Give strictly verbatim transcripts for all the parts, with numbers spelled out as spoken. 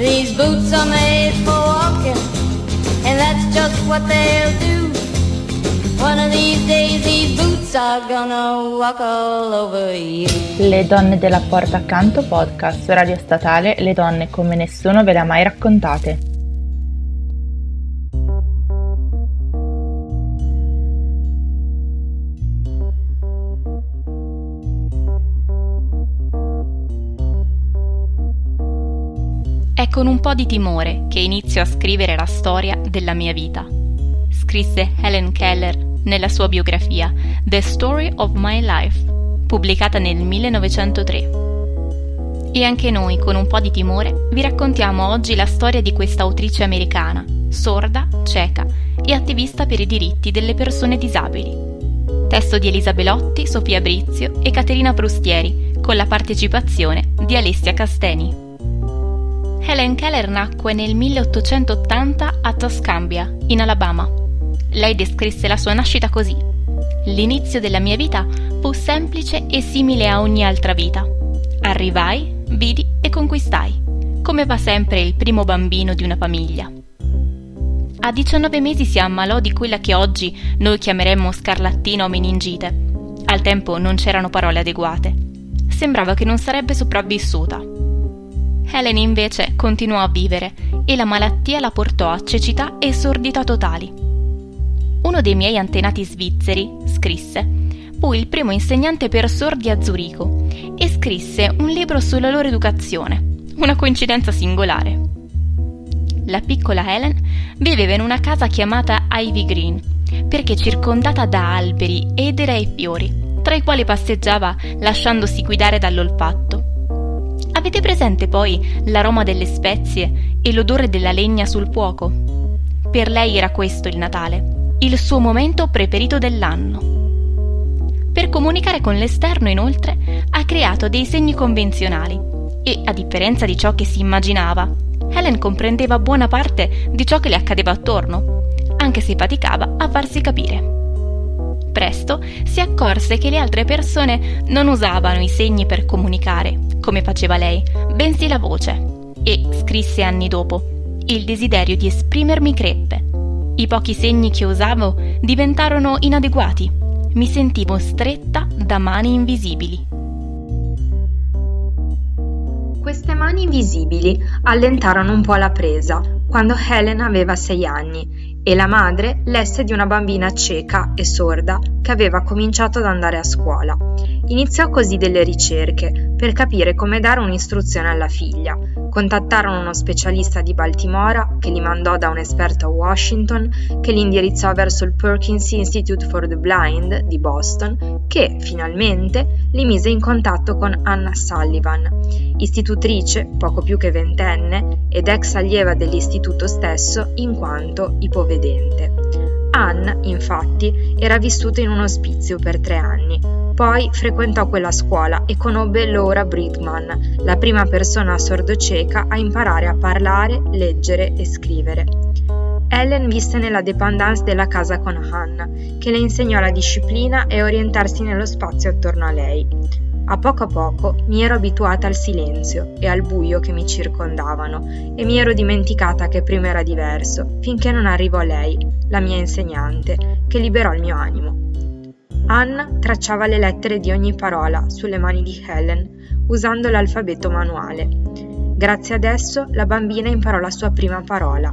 These boots are made for walking, and that's just what they'll do. One of these days these boots are gonna walk all over you. Le donne della porta accanto podcast, radio statale, le donne come nessuno ve le ha mai raccontate. È con un po' di timore che inizio a scrivere la storia della mia vita, scrisse Helen Keller nella sua biografia The Story of My Life, pubblicata nel millenovecentotre. E anche noi, con un po' di timore, vi raccontiamo oggi la storia di questa autrice americana, sorda, cieca e attivista per i diritti delle persone disabili. Testo di Elisa Belotti, Sofia Brizio e Caterina Prustieri, con la partecipazione di Alessia Casteni. Helen Keller nacque nel milleottocentottanta a Tuscambia, in Alabama. Lei descrisse la sua nascita così: «L'inizio della mia vita fu semplice e simile a ogni altra vita. Arrivai, vidi e conquistai, come va sempre il primo bambino di una famiglia». A diciannove mesi si ammalò di quella che oggi noi chiameremmo scarlattina o meningite. Al tempo non c'erano parole adeguate. Sembrava che non sarebbe sopravvissuta. Helen invece continuò a vivere e la malattia la portò a cecità e sordità totali. «Uno dei miei antenati svizzeri», scrisse, «fu il primo insegnante per sordi a Zurigo e scrisse un libro sulla loro educazione, una coincidenza singolare». La piccola Helen viveva in una casa chiamata Ivy Green perché circondata da alberi, edera e fiori, tra i quali passeggiava lasciandosi guidare dall'olfatto. Avete presente poi l'aroma delle spezie e l'odore della legna sul fuoco? Per lei era questo il Natale, il suo momento preferito dell'anno. Per comunicare con l'esterno, inoltre, ha creato dei segni convenzionali e, a differenza di ciò che si immaginava, Helen comprendeva buona parte di ciò che le accadeva attorno, anche se faticava a farsi capire. Presto si accorse che le altre persone non usavano i segni per comunicare, come faceva lei, bensì la voce, e scrisse anni dopo: «Il desiderio di esprimermi crebbe. I pochi segni che usavo diventarono inadeguati. Mi sentivo stretta da mani invisibili». Queste mani invisibili allentarono un po' la presa quando Helen aveva sei anni e la madre lesse di una bambina cieca e sorda che aveva cominciato ad andare a scuola. Iniziò così delle ricerche per capire come dare un'istruzione alla figlia. Contattarono uno specialista di Baltimora che li mandò da un esperto a Washington, che li indirizzò verso il Perkins Institute for the Blind di Boston, che finalmente li mise in contatto con Anna Sullivan, istitutrice poco più che ventenne ed ex allieva dell'istituto stesso in quanto ipovedente. Anne, infatti, era vissuta in un ospizio per tre anni, poi frequentò quella scuola e conobbe Laura Bridgman, la prima persona sordocieca a imparare a parlare, leggere e scrivere. Helen visse nella dépendance della casa con Anne, che le insegnò la disciplina e orientarsi nello spazio attorno a lei. A poco a poco mi ero abituata al silenzio e al buio che mi circondavano e mi ero dimenticata che prima era diverso, finché non arrivò lei, la mia insegnante, che liberò il mio animo. Anna tracciava le lettere di ogni parola sulle mani di Helen usando l'alfabeto manuale. Grazie ad esso la bambina imparò la sua prima parola.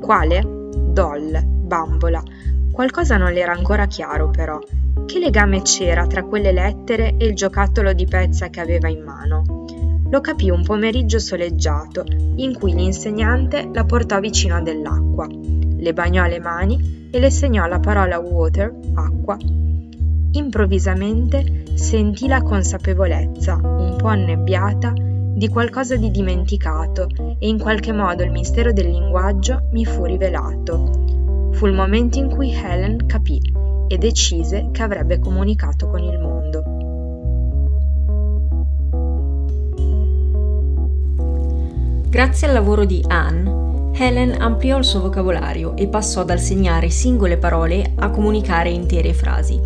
Quale? Doll, bambola. Qualcosa non le era ancora chiaro però. Che legame c'era tra quelle lettere e il giocattolo di pezza che aveva in mano? Lo capì un pomeriggio soleggiato, in cui l'insegnante la portò vicino a dell'acqua, le bagnò le mani e le segnò la parola water, acqua. Improvvisamente sentì la consapevolezza, un po' annebbiata, di qualcosa di dimenticato e in qualche modo il mistero del linguaggio mi fu rivelato. Fu il momento in cui Helen capì e decise che avrebbe comunicato con il mondo. Grazie al lavoro di Anne, Helen ampliò il suo vocabolario e passò dal segnare singole parole a comunicare intere frasi.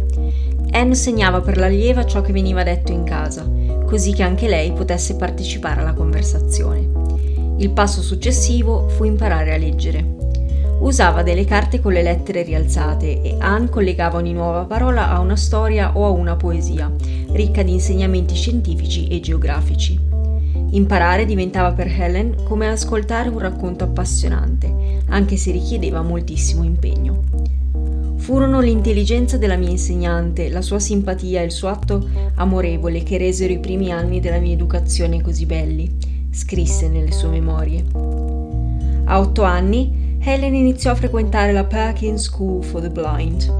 Anne segnava per l'allieva ciò che veniva detto in casa, così che anche lei potesse partecipare alla conversazione. Il passo successivo fu imparare a leggere. Usava delle carte con le lettere rialzate e Anne collegava ogni nuova parola a una storia o a una poesia, ricca di insegnamenti scientifici e geografici. Imparare diventava per Helen come ascoltare un racconto appassionante, anche se richiedeva moltissimo impegno. Furono l'intelligenza della mia insegnante, la sua simpatia e il suo atto amorevole che resero i primi anni della mia educazione così belli, scrisse nelle sue memorie. A otto anni Helen iniziò a frequentare la Perkins School for the Blind,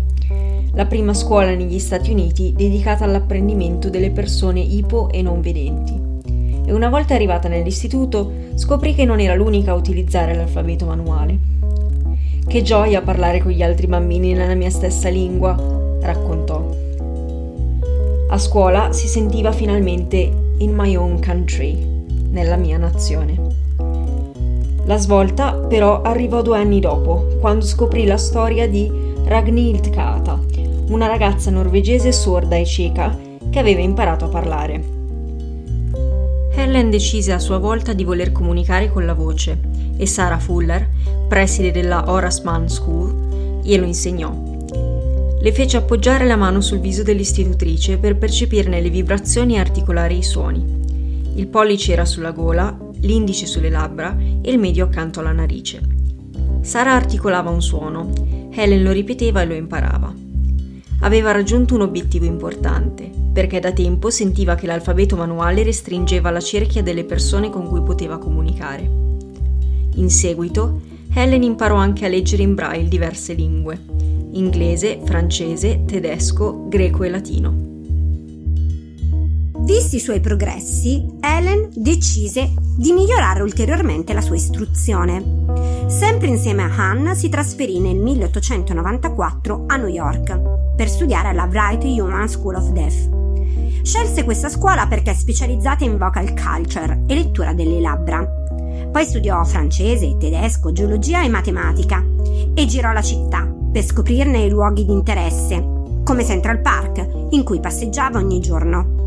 la prima scuola negli Stati Uniti dedicata all'apprendimento delle persone ipo e non vedenti. E una volta arrivata nell'istituto, scoprì che non era l'unica a utilizzare l'alfabeto manuale. Che gioia parlare con gli altri bambini nella mia stessa lingua, raccontò. A scuola si sentiva finalmente in my own country, nella mia nazione. La svolta però arrivò due anni dopo, quando scoprì la storia di Ragnhild Kaata, una ragazza norvegese sorda e cieca che aveva imparato a parlare. Helen decise a sua volta di voler comunicare con la voce e Sarah Fuller, preside della Horace Mann School, glielo insegnò. Le fece appoggiare la mano sul viso dell'istitutrice per percepirne le vibrazioni e articolare i suoni. Il pollice era sulla gola, l'indice sulle labbra e il medio accanto alla narice. Sara articolava un suono, Helen lo ripeteva e lo imparava. Aveva raggiunto un obiettivo importante, perché da tempo sentiva che l'alfabeto manuale restringeva la cerchia delle persone con cui poteva comunicare. In seguito, Helen imparò anche a leggere in braille diverse lingue: inglese, francese, tedesco, greco e latino. Visti i suoi progressi, Helen decise di migliorare ulteriormente la sua istruzione. Sempre insieme a Anne si trasferì nel milleottocentonovantaquattro a New York per studiare alla Bright Human School of Deaf. Scelse questa scuola perché è specializzata in vocal culture e lettura delle labbra. Poi studiò francese, tedesco, geologia e matematica e girò la città per scoprirne i luoghi di interesse, come Central Park, in cui passeggiava ogni giorno.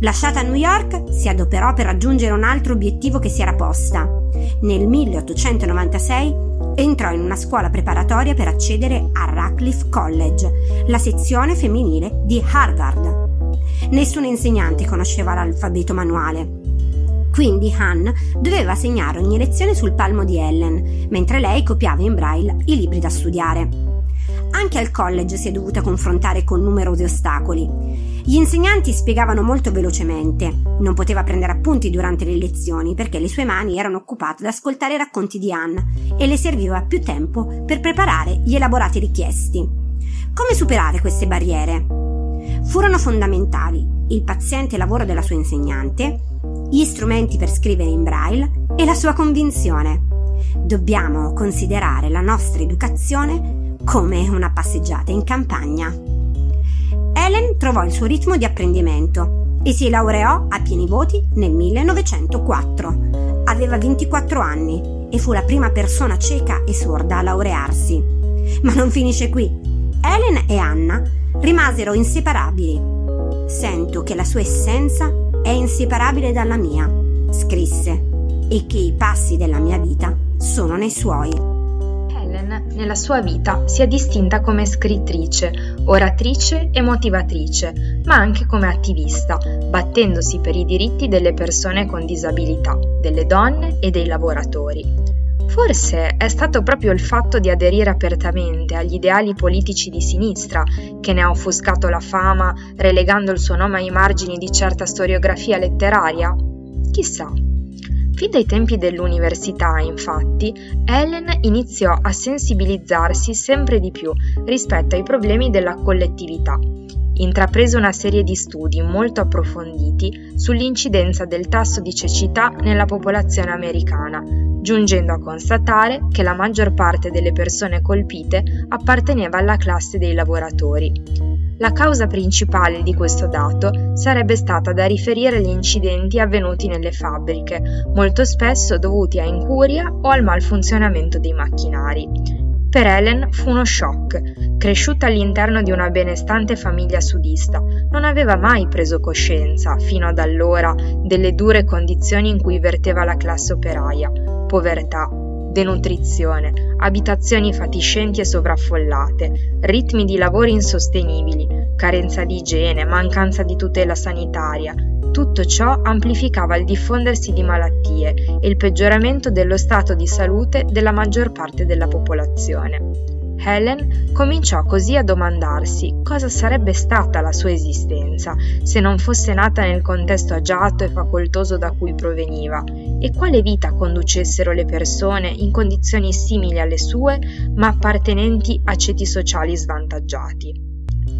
Lasciata a New York, si adoperò per raggiungere un altro obiettivo che si era posta. Nel milleottocentonovantasei entrò in una scuola preparatoria per accedere a Radcliffe College, la sezione femminile di Harvard. Nessun insegnante conosceva l'alfabeto manuale, quindi Anne doveva segnare ogni lezione sul palmo di Helen, mentre lei copiava in braille i libri da studiare. Anche al college si è dovuta confrontare con numerosi ostacoli. Gli insegnanti spiegavano molto velocemente. Non poteva prendere appunti durante le lezioni perché le sue mani erano occupate ad ascoltare i racconti di Anne e le serviva più tempo per preparare gli elaborati richiesti. Come superare queste barriere? Furono fondamentali il paziente lavoro della sua insegnante, gli strumenti per scrivere in braille e la sua convinzione. Dobbiamo considerare la nostra educazione come una passeggiata in campagna. Helen trovò il suo ritmo di apprendimento e si laureò a pieni voti nel millenovecentoquattro. Aveva ventiquattro anni e fu la prima persona cieca e sorda a laurearsi. Ma non finisce qui. Helen e Anna rimasero inseparabili. Sento che la sua essenza è inseparabile dalla mia, scrisse, e che i passi della mia vita sono nei suoi. Nella sua vita si è distinta come scrittrice, oratrice e motivatrice, ma anche come attivista, battendosi per i diritti delle persone con disabilità, delle donne e dei lavoratori. Forse è stato proprio il fatto di aderire apertamente agli ideali politici di sinistra che ne ha offuscato la fama, relegando il suo nome ai margini di certa storiografia letteraria? Chissà. Fin dai tempi dell'università, infatti, Helen iniziò a sensibilizzarsi sempre di più rispetto ai problemi della collettività. Intraprese una serie di studi molto approfonditi sull'incidenza del tasso di cecità nella popolazione americana, giungendo a constatare che la maggior parte delle persone colpite apparteneva alla classe dei lavoratori. La causa principale di questo dato sarebbe stata da riferire agli incidenti avvenuti nelle fabbriche, molto spesso dovuti a incuria o al malfunzionamento dei macchinari. Per Helen fu uno shock. Cresciuta all'interno di una benestante famiglia sudista, non aveva mai preso coscienza, fino ad allora, delle dure condizioni in cui verteva la classe operaia: povertà, denutrizione, abitazioni fatiscenti e sovraffollate, ritmi di lavoro insostenibili, carenza di igiene, mancanza di tutela sanitaria. Tutto ciò amplificava il diffondersi di malattie e il peggioramento dello stato di salute della maggior parte della popolazione. Helen cominciò così a domandarsi cosa sarebbe stata la sua esistenza se non fosse nata nel contesto agiato e facoltoso da cui proveniva, e quale vita conducessero le persone in condizioni simili alle sue ma appartenenti a ceti sociali svantaggiati.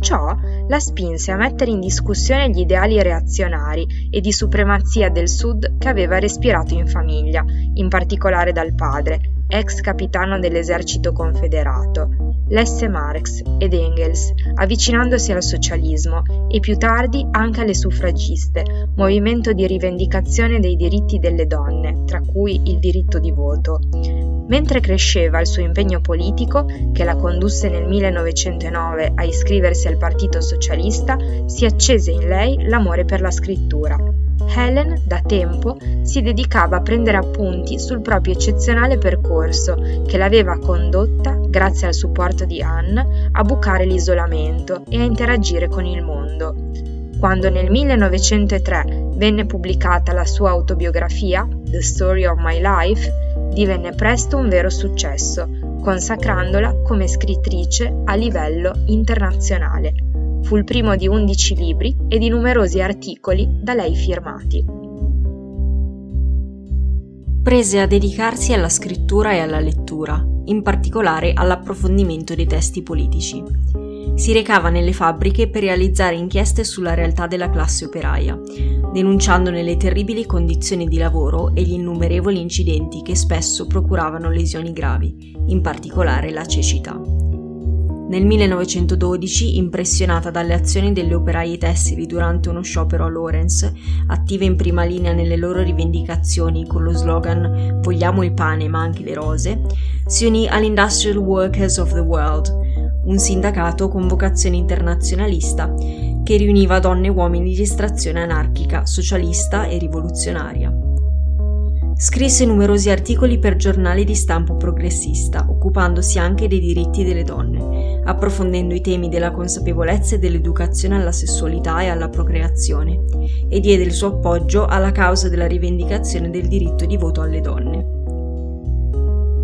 Ciò la spinse a mettere in discussione gli ideali reazionari e di supremazia del Sud che aveva respirato in famiglia, in particolare dal padre, ex capitano dell'esercito confederato. Lesse Marx ed Engels, avvicinandosi al socialismo e più tardi anche alle suffragiste, movimento di rivendicazione dei diritti delle donne, tra cui il diritto di voto. Mentre cresceva il suo impegno politico, che la condusse nel millenovecentonove a iscriversi al Partito Socialista, si accese in lei l'amore per la scrittura. Helen, da tempo, si dedicava a prendere appunti sul proprio eccezionale percorso che l'aveva condotta, grazie al supporto di Anne, a bucare l'isolamento e a interagire con il mondo. Quando nel millenovecentotre venne pubblicata la sua autobiografia, The Story of My Life, divenne presto un vero successo, consacrandola come scrittrice a livello internazionale. Fu il primo di undici libri e di numerosi articoli da lei firmati. Prese a dedicarsi alla scrittura e alla lettura, in particolare all'approfondimento dei testi politici. Si recava nelle fabbriche per realizzare inchieste sulla realtà della classe operaia, denunciandone le terribili condizioni di lavoro e gli innumerevoli incidenti che spesso procuravano lesioni gravi, in particolare la cecità. Nel millenovecentododici, impressionata dalle azioni delle operaie tessili durante uno sciopero a Lawrence, attive in prima linea nelle loro rivendicazioni con lo slogan «Vogliamo il pane ma anche le rose», si unì all'Industrial Workers of the World, un sindacato con vocazione internazionalista che riuniva donne e uomini di estrazione anarchica, socialista e rivoluzionaria. Scrisse numerosi articoli per giornali di stampo progressista, occupandosi anche dei diritti delle donne, approfondendo i temi della consapevolezza e dell'educazione alla sessualità e alla procreazione, e diede il suo appoggio alla causa della rivendicazione del diritto di voto alle donne.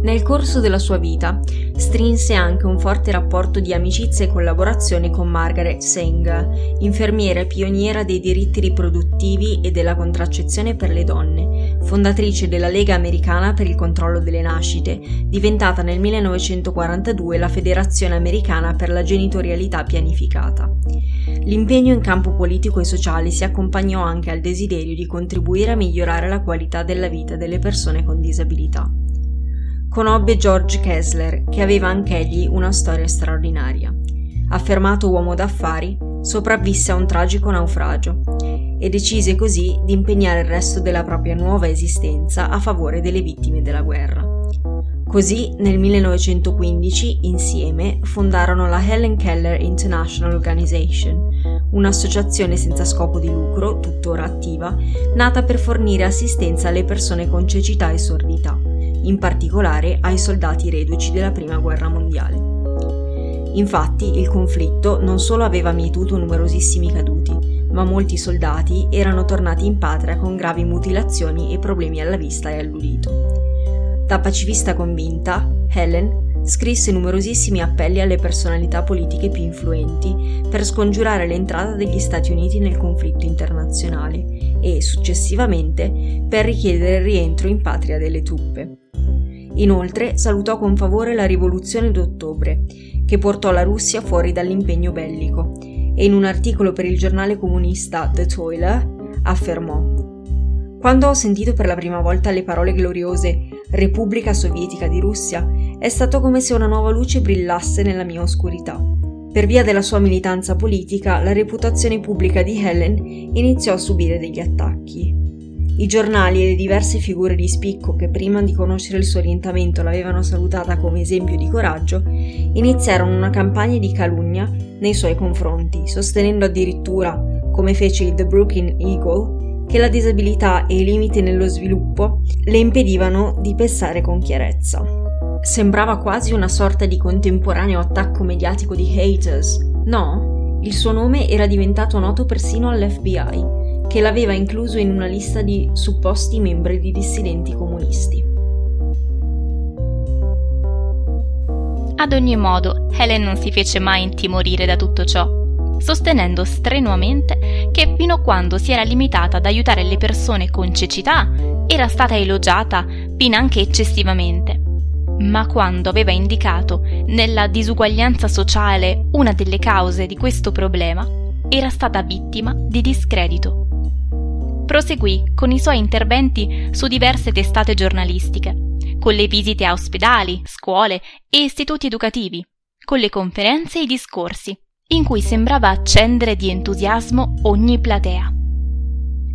Nel corso della sua vita strinse anche un forte rapporto di amicizia e collaborazione con Margaret Sanger, infermiera e pioniera dei diritti riproduttivi e della contraccezione per le donne, fondatrice della Lega Americana per il controllo delle nascite, diventata nel millenovecentoquarantadue la Federazione Americana per la genitorialità pianificata. L'impegno in campo politico e sociale si accompagnò anche al desiderio di contribuire a migliorare la qualità della vita delle persone con disabilità. Conobbe George Kessler, che aveva anch'egli una storia straordinaria. Affermato uomo d'affari, sopravvisse a un tragico naufragio e decise così di impegnare il resto della propria nuova esistenza a favore delle vittime della guerra. Così, nel millenovecentoquindici, insieme, fondarono la Helen Keller International Organization, un'associazione senza scopo di lucro, tuttora attiva, nata per fornire assistenza alle persone con cecità e sordità, in particolare ai soldati reduci della Prima Guerra Mondiale. Infatti, il conflitto non solo aveva mietuto numerosissimi caduti, ma molti soldati erano tornati in patria con gravi mutilazioni e problemi alla vista e all'udito. Da pacifista convinta, Helen scrisse numerosissimi appelli alle personalità politiche più influenti per scongiurare l'entrata degli Stati Uniti nel conflitto internazionale e, successivamente, per richiedere il rientro in patria delle truppe. Inoltre salutò con favore la rivoluzione d'ottobre, che portò la Russia fuori dall'impegno bellico, e in un articolo per il giornale comunista The Toiler affermò: «Quando ho sentito per la prima volta le parole gloriose Repubblica Sovietica di Russia, è stato come se una nuova luce brillasse nella mia oscurità». Per via della sua militanza politica, la reputazione pubblica di Helen iniziò a subire degli attacchi. I giornali e le diverse figure di spicco che prima di conoscere il suo orientamento l'avevano salutata come esempio di coraggio, iniziarono una campagna di calunnia nei suoi confronti, sostenendo addirittura, come fece il The Brooklyn Eagle, che la disabilità e i limiti nello sviluppo le impedivano di pensare con chiarezza. Sembrava quasi una sorta di contemporaneo attacco mediatico di haters. No, il suo nome era diventato noto persino all'F B I, che l'aveva incluso in una lista di supposti membri di dissidenti comunisti. Ad ogni modo, Helen non si fece mai intimorire da tutto ciò, sostenendo strenuamente che fino a quando si era limitata ad aiutare le persone con cecità era stata elogiata finanche eccessivamente. Ma quando aveva indicato nella disuguaglianza sociale una delle cause di questo problema, era stata vittima di discredito. Proseguì con i suoi interventi su diverse testate giornalistiche, con le visite a ospedali, scuole e istituti educativi, con le conferenze e i discorsi, in cui sembrava accendere di entusiasmo ogni platea.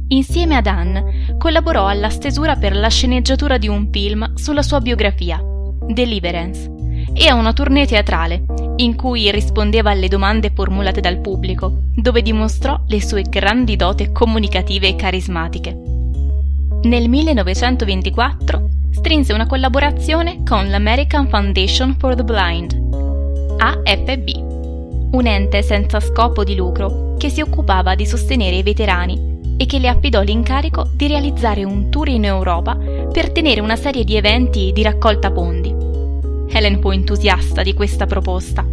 Insieme ad Anne collaborò alla stesura per la sceneggiatura di un film sulla sua biografia, Deliverance, e a una tournée teatrale, in cui rispondeva alle domande formulate dal pubblico, dove dimostrò le sue grandi dote comunicative e carismatiche. Nel millenovecentoventiquattro strinse una collaborazione con l'American Foundation for the Blind, A F B, un ente senza scopo di lucro che si occupava di sostenere i veterani e che le affidò l'incarico di realizzare un tour in Europa per tenere una serie di eventi di raccolta fondi. Helen fu entusiasta di questa proposta.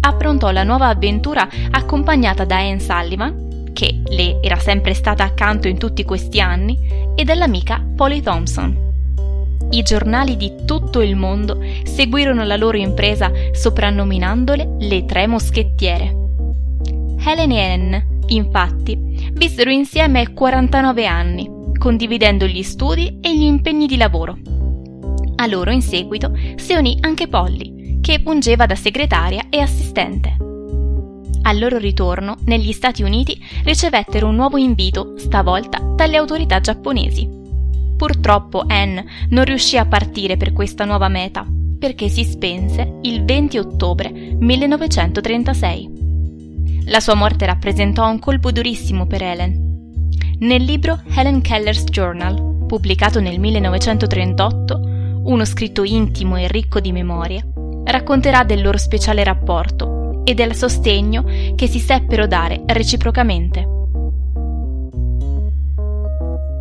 Approntò la nuova avventura accompagnata da Anne Sullivan, che le era sempre stata accanto in tutti questi anni, e dall'amica Polly Thomson. I giornali di tutto il mondo seguirono la loro impresa soprannominandole le tre moschettiere. Helen e Anne, infatti, vissero insieme quarantanove anni, condividendo gli studi e gli impegni di lavoro. A loro in seguito si unì anche Polly, che fungeva da segretaria e assistente. Al loro ritorno, negli Stati Uniti, ricevettero un nuovo invito, stavolta dalle autorità giapponesi. Purtroppo Anne non riuscì a partire per questa nuova meta, perché si spense il venti ottobre millenovecentotrentasei. La sua morte rappresentò un colpo durissimo per Helen. Nel libro Helen Keller's Journal, pubblicato nel millenovecentotrentotto, uno scritto intimo e ricco di memorie, racconterà del loro speciale rapporto e del sostegno che si seppero dare reciprocamente.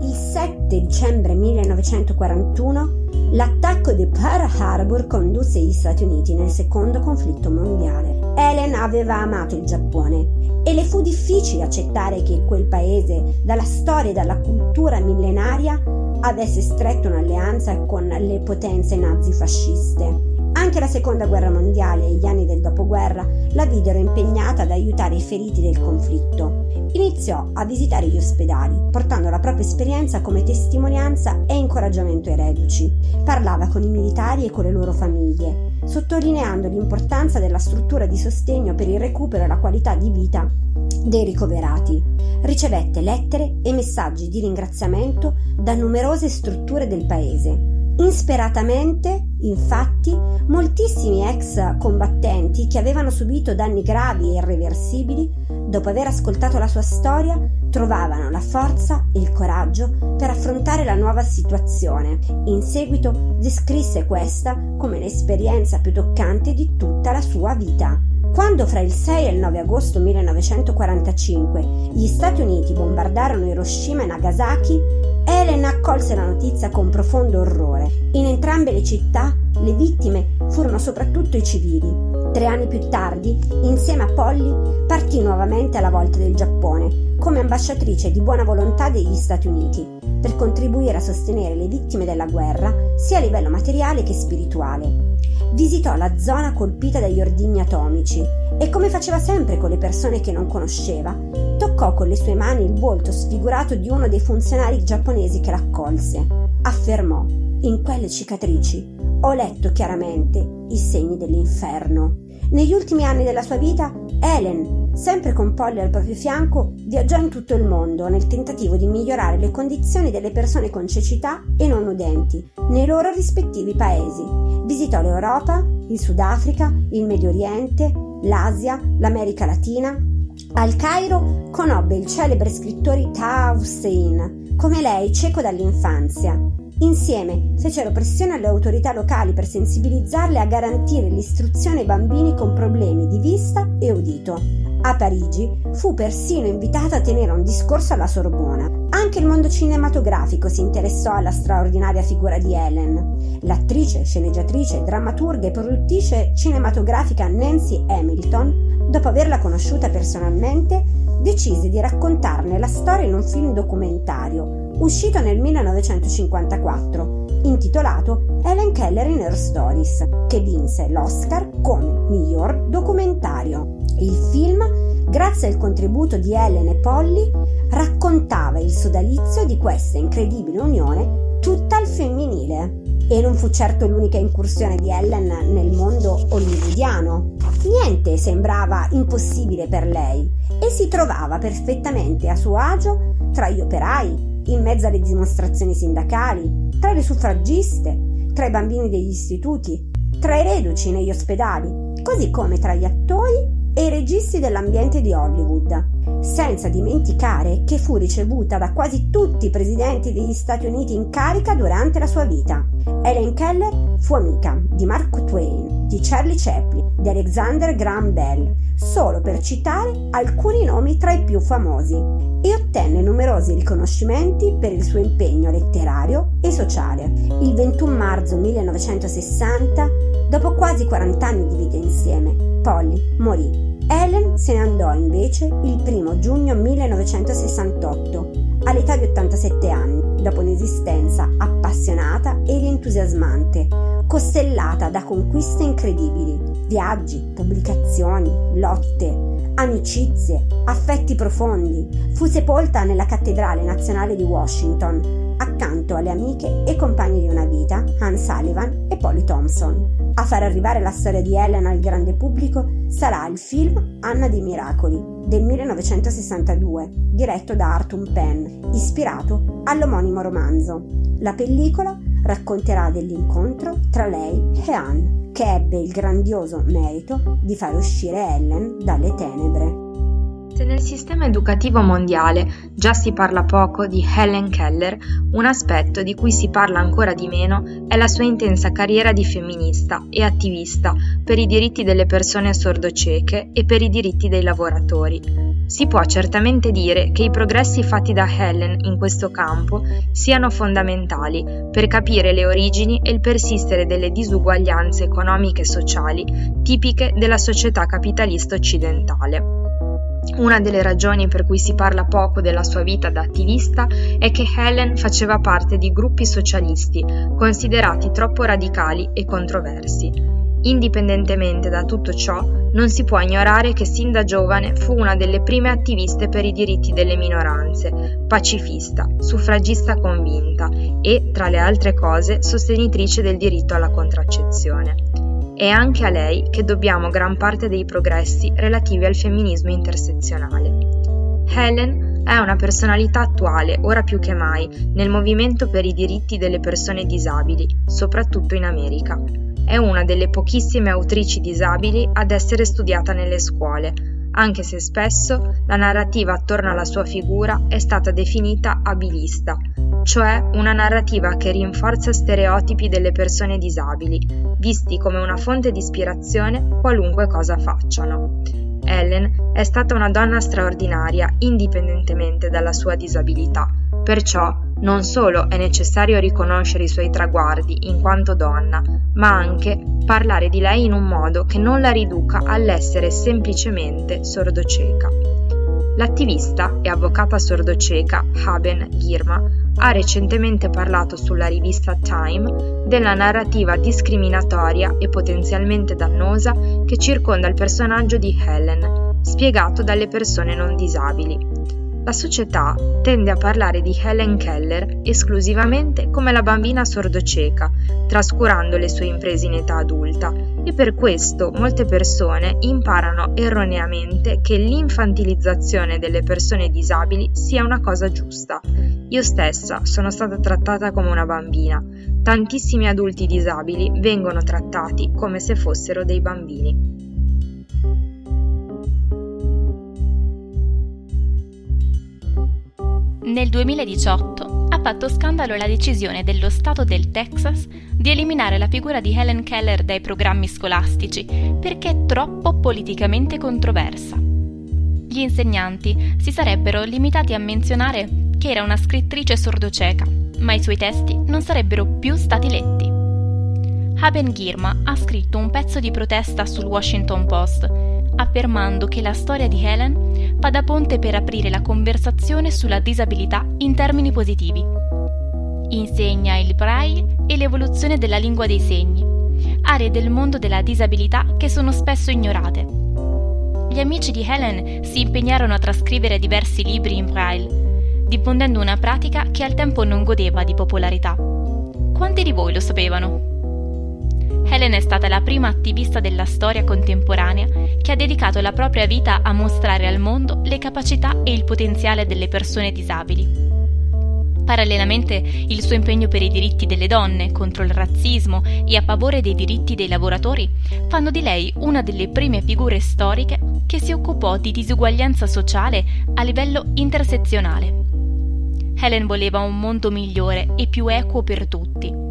Il sette dicembre millenovecentoquarantuno l'attacco di Pearl Harbor condusse gli Stati Uniti nel secondo conflitto mondiale. Helen aveva amato il Giappone e le fu difficile accettare che quel paese, dalla storia e dalla cultura millenaria, avesse stretto un'alleanza con le potenze nazifasciste. Anche la seconda guerra mondiale e gli anni del dopoguerra la videro impegnata ad aiutare i feriti del conflitto. Iniziò a visitare gli ospedali, portando la propria esperienza come testimonianza e incoraggiamento ai reduci. Parlava con i militari e con le loro famiglie, sottolineando l'importanza della struttura di sostegno per il recupero e la qualità di vita dei ricoverati. Ricevette lettere e messaggi di ringraziamento da numerose strutture del paese. Insperatamente, infatti, moltissimi ex combattenti che avevano subito danni gravi e irreversibili, dopo aver ascoltato la sua storia, trovavano la forza e il coraggio per affrontare la nuova situazione. In seguito descrisse questa come l'esperienza più toccante di tutta la sua vita. Quando fra il sei e il nove agosto millenovecentoquarantacinque gli Stati Uniti bombardarono Hiroshima e Nagasaki, Helen accolse la notizia con profondo orrore. In entrambe le città le vittime furono soprattutto i civili. Tre anni più tardi, insieme a Polly, partì nuovamente alla volta del Giappone come ambasciatrice di buona volontà degli Stati Uniti per contribuire a sostenere le vittime della guerra sia a livello materiale che spirituale. Visitò la zona colpita dagli ordigni atomici e, come faceva sempre con le persone che non conosceva, toccò con le sue mani il volto sfigurato di uno dei funzionari giapponesi che l'accolse. Affermò: "In quelle cicatrici ho letto chiaramente i segni dell'inferno". Negli ultimi anni della sua vita, Helen, sempre con Polly al proprio fianco, viaggiò in tutto il mondo nel tentativo di migliorare le condizioni delle persone con cecità e non udenti nei loro rispettivi paesi. Visitò l'Europa, il Sudafrica, il Medio Oriente, l'Asia, l'America Latina. Al Cairo conobbe il celebre scrittore Taha Hussein, come lei cieco dall'infanzia. Insieme fecero pressione alle autorità locali per sensibilizzarle a garantire l'istruzione ai bambini con problemi di vista e udito. A Parigi fu persino invitata a tenere un discorso alla Sorbona. Anche il mondo cinematografico si interessò alla straordinaria figura di Helen. L'attrice, sceneggiatrice, drammaturga e produttrice cinematografica Nancy Hamilton, dopo averla conosciuta personalmente, decise di raccontarne la storia in un film documentario, uscito nel millenovecentocinquantaquattro, intitolato Helen Keller in Her Stories, che vinse l'Oscar come miglior documentario. Il film, grazie al contributo di Helen e Polly, raccontava il sodalizio di questa incredibile unione tutta al femminile. E non fu certo l'unica incursione di Helen nel mondo hollywoodiano. Niente sembrava impossibile per lei e si trovava perfettamente a suo agio tra gli operai, in mezzo alle dimostrazioni sindacali, tra le suffragiste, tra i bambini degli istituti, tra i reduci negli ospedali, così come tra gli attori e i registi dell'ambiente di Hollywood. Senza dimenticare che fu ricevuta da quasi tutti i presidenti degli Stati Uniti in carica durante la sua vita. Helen Keller fu amica di Mark Twain, di Charlie Chaplin, di Alexander Graham Bell, solo per citare alcuni nomi tra i più famosi, e ottenne numerosi riconoscimenti per il suo impegno letterario e sociale. Il ventuno marzo millenovecentosessanta, dopo quasi quaranta anni di vita insieme, Polly morì. Helen se ne andò invece il primo giugno millenovecentosessantotto, all'età di ottantasette anni, dopo un'esistenza appassionata ed entusiasmante, costellata da conquiste incredibili, viaggi, pubblicazioni, lotte, amicizie, affetti profondi. Fu sepolta nella Cattedrale Nazionale di Washington, accanto alle amiche e compagne di una vita, Anna Sullivan e Polly Thomson. A far arrivare la storia di Helen al grande pubblico sarà il film Anna dei Miracoli del millenovecentosessantadue, diretto da Arthur Penn, ispirato all'omonimo romanzo. La pellicola racconterà dell'incontro tra lei e Anne, che ebbe il grandioso merito di far uscire Helen dalle tenebre. Se nel sistema educativo mondiale già si parla poco di Helen Keller, un aspetto di cui si parla ancora di meno è la sua intensa carriera di femminista e attivista per i diritti delle persone sordocieche e per i diritti dei lavoratori. Si può certamente dire che i progressi fatti da Helen in questo campo siano fondamentali per capire le origini e il persistere delle disuguaglianze economiche e sociali tipiche della società capitalista occidentale. Una delle ragioni per cui si parla poco della sua vita da attivista è che Helen faceva parte di gruppi socialisti considerati troppo radicali e controversi. Indipendentemente da tutto ciò, non si può ignorare che sin da giovane fu una delle prime attiviste per i diritti delle minoranze, pacifista, suffragista convinta e, tra le altre cose, sostenitrice del diritto alla contraccezione. È anche a lei che dobbiamo gran parte dei progressi relativi al femminismo intersezionale. Helen è una personalità attuale, ora più che mai, nel movimento per i diritti delle persone disabili, soprattutto in America. È una delle pochissime autrici disabili ad essere studiata nelle scuole, anche se spesso la narrativa attorno alla sua figura è stata definita abilista, cioè una narrativa che rinforza stereotipi delle persone disabili, visti come una fonte di ispirazione qualunque cosa facciano. Helen è stata una donna straordinaria indipendentemente dalla sua disabilità, perciò non solo è necessario riconoscere i suoi traguardi in quanto donna, ma anche parlare di lei in un modo che non la riduca all'essere semplicemente sordocieca. L'attivista e avvocata sordocieca Haben Girma ha recentemente parlato sulla rivista Time della narrativa discriminatoria e potenzialmente dannosa che circonda il personaggio di Helen, spiegato dalle persone non disabili. la società tende a parlare di Helen Keller esclusivamente come la bambina sordocieca, trascurando le sue imprese in età adulta, e per questo molte persone imparano erroneamente che l'infantilizzazione delle persone disabili sia una cosa giusta. Io stessa sono stata trattata come una bambina. Tantissimi adulti disabili vengono trattati come se fossero dei bambini. Nel duemiladiciotto ha fatto scandalo la decisione dello Stato del Texas di eliminare la figura di Helen Keller dai programmi scolastici perché è troppo politicamente controversa. Gli insegnanti si sarebbero limitati a menzionare che era una scrittrice sordocieca, ma i suoi testi non sarebbero più stati letti. Haben Girma ha scritto un pezzo di protesta sul Washington Post, affermando che la storia di Helen fa da ponte per aprire la conversazione sulla disabilità in termini positivi. Insegna il braille e l'evoluzione della lingua dei segni, aree del mondo della disabilità che sono spesso ignorate. Gli amici di Helen si impegnarono a trascrivere diversi libri in braille, diffondendo una pratica che al tempo non godeva di popolarità. Quanti di voi lo sapevano? Helen è stata la prima attivista della storia contemporanea che ha dedicato la propria vita a mostrare al mondo le capacità e il potenziale delle persone disabili. Parallelamente, il suo impegno per i diritti delle donne, contro il razzismo e a favore dei diritti dei lavoratori fanno di lei una delle prime figure storiche che si occupò di disuguaglianza sociale a livello intersezionale. Helen voleva un mondo migliore e più equo per tutti.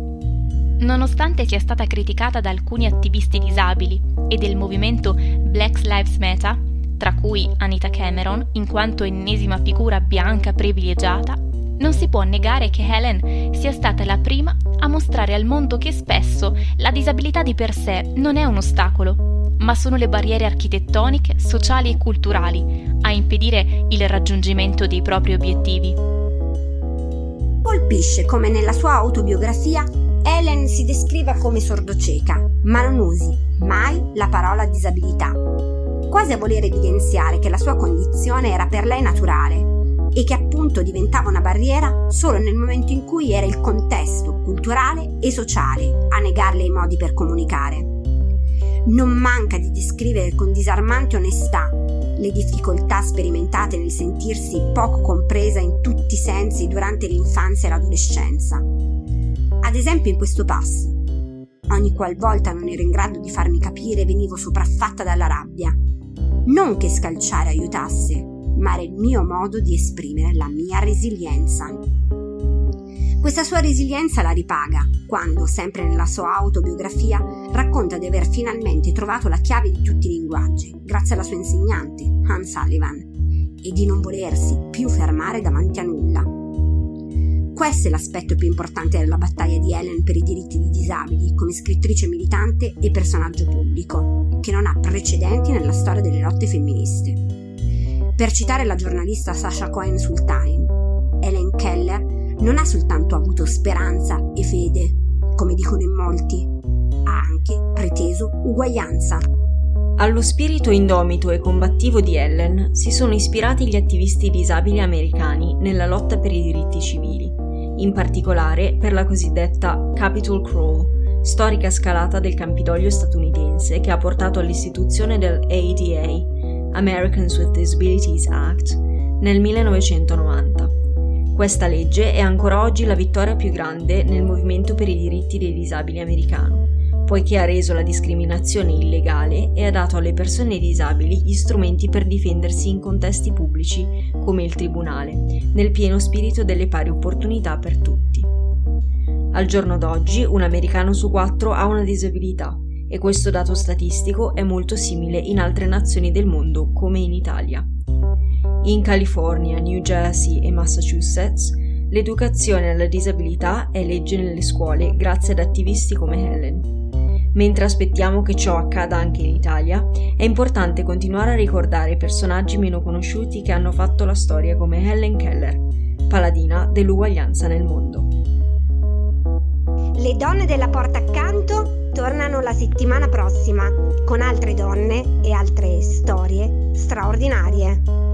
Nonostante sia stata criticata da alcuni attivisti disabili e del movimento Black Lives Matter, tra cui Anita Cameron, in quanto ennesima figura bianca privilegiata, non si può negare che Helen sia stata la prima a mostrare al mondo che spesso la disabilità di per sé non è un ostacolo, ma sono le barriere architettoniche, sociali e culturali a impedire il raggiungimento dei propri obiettivi. Colpisce come nella sua autobiografia Helen si descriva come sordocieca, ma non usi mai la parola disabilità, quasi a voler evidenziare che la sua condizione era per lei naturale e che appunto diventava una barriera solo nel momento in cui era il contesto culturale e sociale a negarle i modi per comunicare. Non manca di descrivere con disarmante onestà le difficoltà sperimentate nel sentirsi poco compresa in tutti i sensi durante l'infanzia e l'adolescenza. Ad esempio in questo passo: ogni qualvolta non ero in grado di farmi capire venivo sopraffatta dalla rabbia. Non che scalciare aiutasse, ma era il mio modo di esprimere la mia resilienza. Questa sua resilienza la ripaga quando, sempre nella sua autobiografia, racconta di aver finalmente trovato la chiave di tutti i linguaggi, grazie alla sua insegnante, Anna Sullivan, e di non volersi più fermare davanti a nulla. Questo è l'aspetto più importante della battaglia di Helen per i diritti dei disabili, come scrittrice militante e personaggio pubblico, che non ha precedenti nella storia delle lotte femministe. Per citare la giornalista Sasha Cohen sul Time, Helen Keller non ha soltanto avuto speranza e fede, come dicono in molti, ha anche preteso uguaglianza. Allo spirito indomito e combattivo di Helen si sono ispirati gli attivisti disabili americani nella lotta per i diritti civili, in particolare per la cosiddetta Capitol Crawl, storica scalata del Campidoglio statunitense che ha portato all'istituzione dell'A D A, Americans with Disabilities Act, nel millenovecentonovanta. Questa legge è ancora oggi la vittoria più grande nel movimento per i diritti dei disabili americano, poiché ha reso la discriminazione illegale e ha dato alle persone disabili gli strumenti per difendersi in contesti pubblici come il tribunale, nel pieno spirito delle pari opportunità per tutti. Al giorno d'oggi un americano su quattro ha una disabilità e questo dato statistico è molto simile in altre nazioni del mondo come in Italia. In California, New Jersey e Massachusetts l'educazione alla disabilità è legge nelle scuole grazie ad attivisti come Helen. Mentre aspettiamo che ciò accada anche in Italia, è importante continuare a ricordare personaggi meno conosciuti che hanno fatto la storia come Helen Keller, paladina dell'uguaglianza nel mondo. Le donne della porta accanto tornano la settimana prossima con altre donne e altre storie straordinarie.